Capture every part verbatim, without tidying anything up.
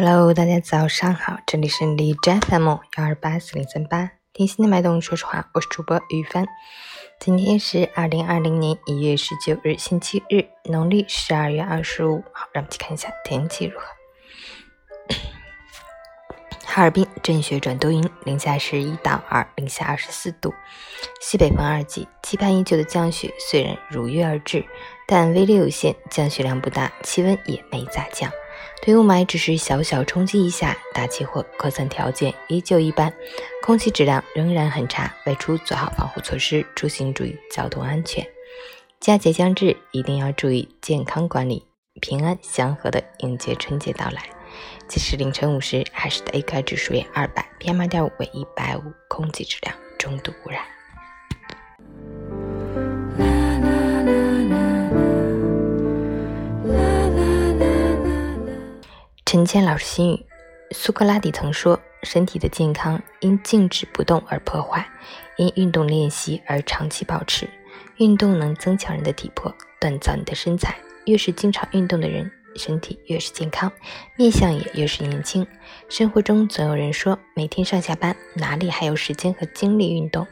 Hello， 大家早上好，这里是李斋 F M 一二八四零三八，听心的脉动，说实话，我是主播于帆。今天是二零二零年一月十九日，星期日，农历十二月二十五。好，让我们去看一下天气如何。哈尔滨阵雪转多云，零下十一到二，零下二十四度，西北风二级。期盼已久的降雪虽然如约而至，但威力有限，降雪量不大，气温也没大降。对雾霾只是小小冲击一下，大气或扩散条件依旧一般，空气质量仍然很差，外出做好防护措施，出行注意交通安全。佳节将至，一定要注意健康管理，平安祥和的迎接春节到来。截至凌晨五时，海市的 A Q I 指数为二百 ，P M 二点五 为一百五，空气质量中度污染。陈谦老师心语：苏格拉底曾说，身体的健康因静止不动而破坏，因运动练习而长期保持。运动能增强人的体魄，锻造你的身材。越是经常运动的人，身体越是健康，面相也越是年轻。生活中总有人说，每天上下班哪里还有时间和精力运动，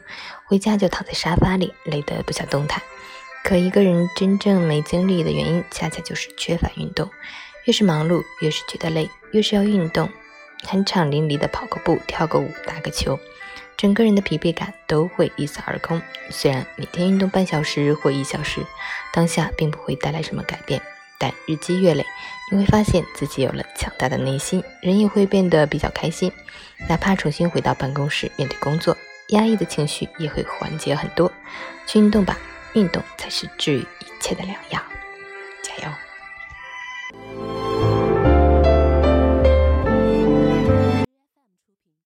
回家就躺在沙发里，累得不想动弹。可一个人真正没精力的原因，恰恰就是缺乏运动。越是忙碌，越是觉得累，越是要运动，酣畅淋漓的跑个步，跳个舞，打个球，整个人的疲惫感都会一扫而空。虽然每天运动半小时或一小时，当下并不会带来什么改变，但日积月累，你会发现自己有了强大的内心，人也会变得比较开心。哪怕重新回到办公室面对工作，压抑的情绪也会缓解很多。去运动吧，运动才是治愈一切的良药，加油！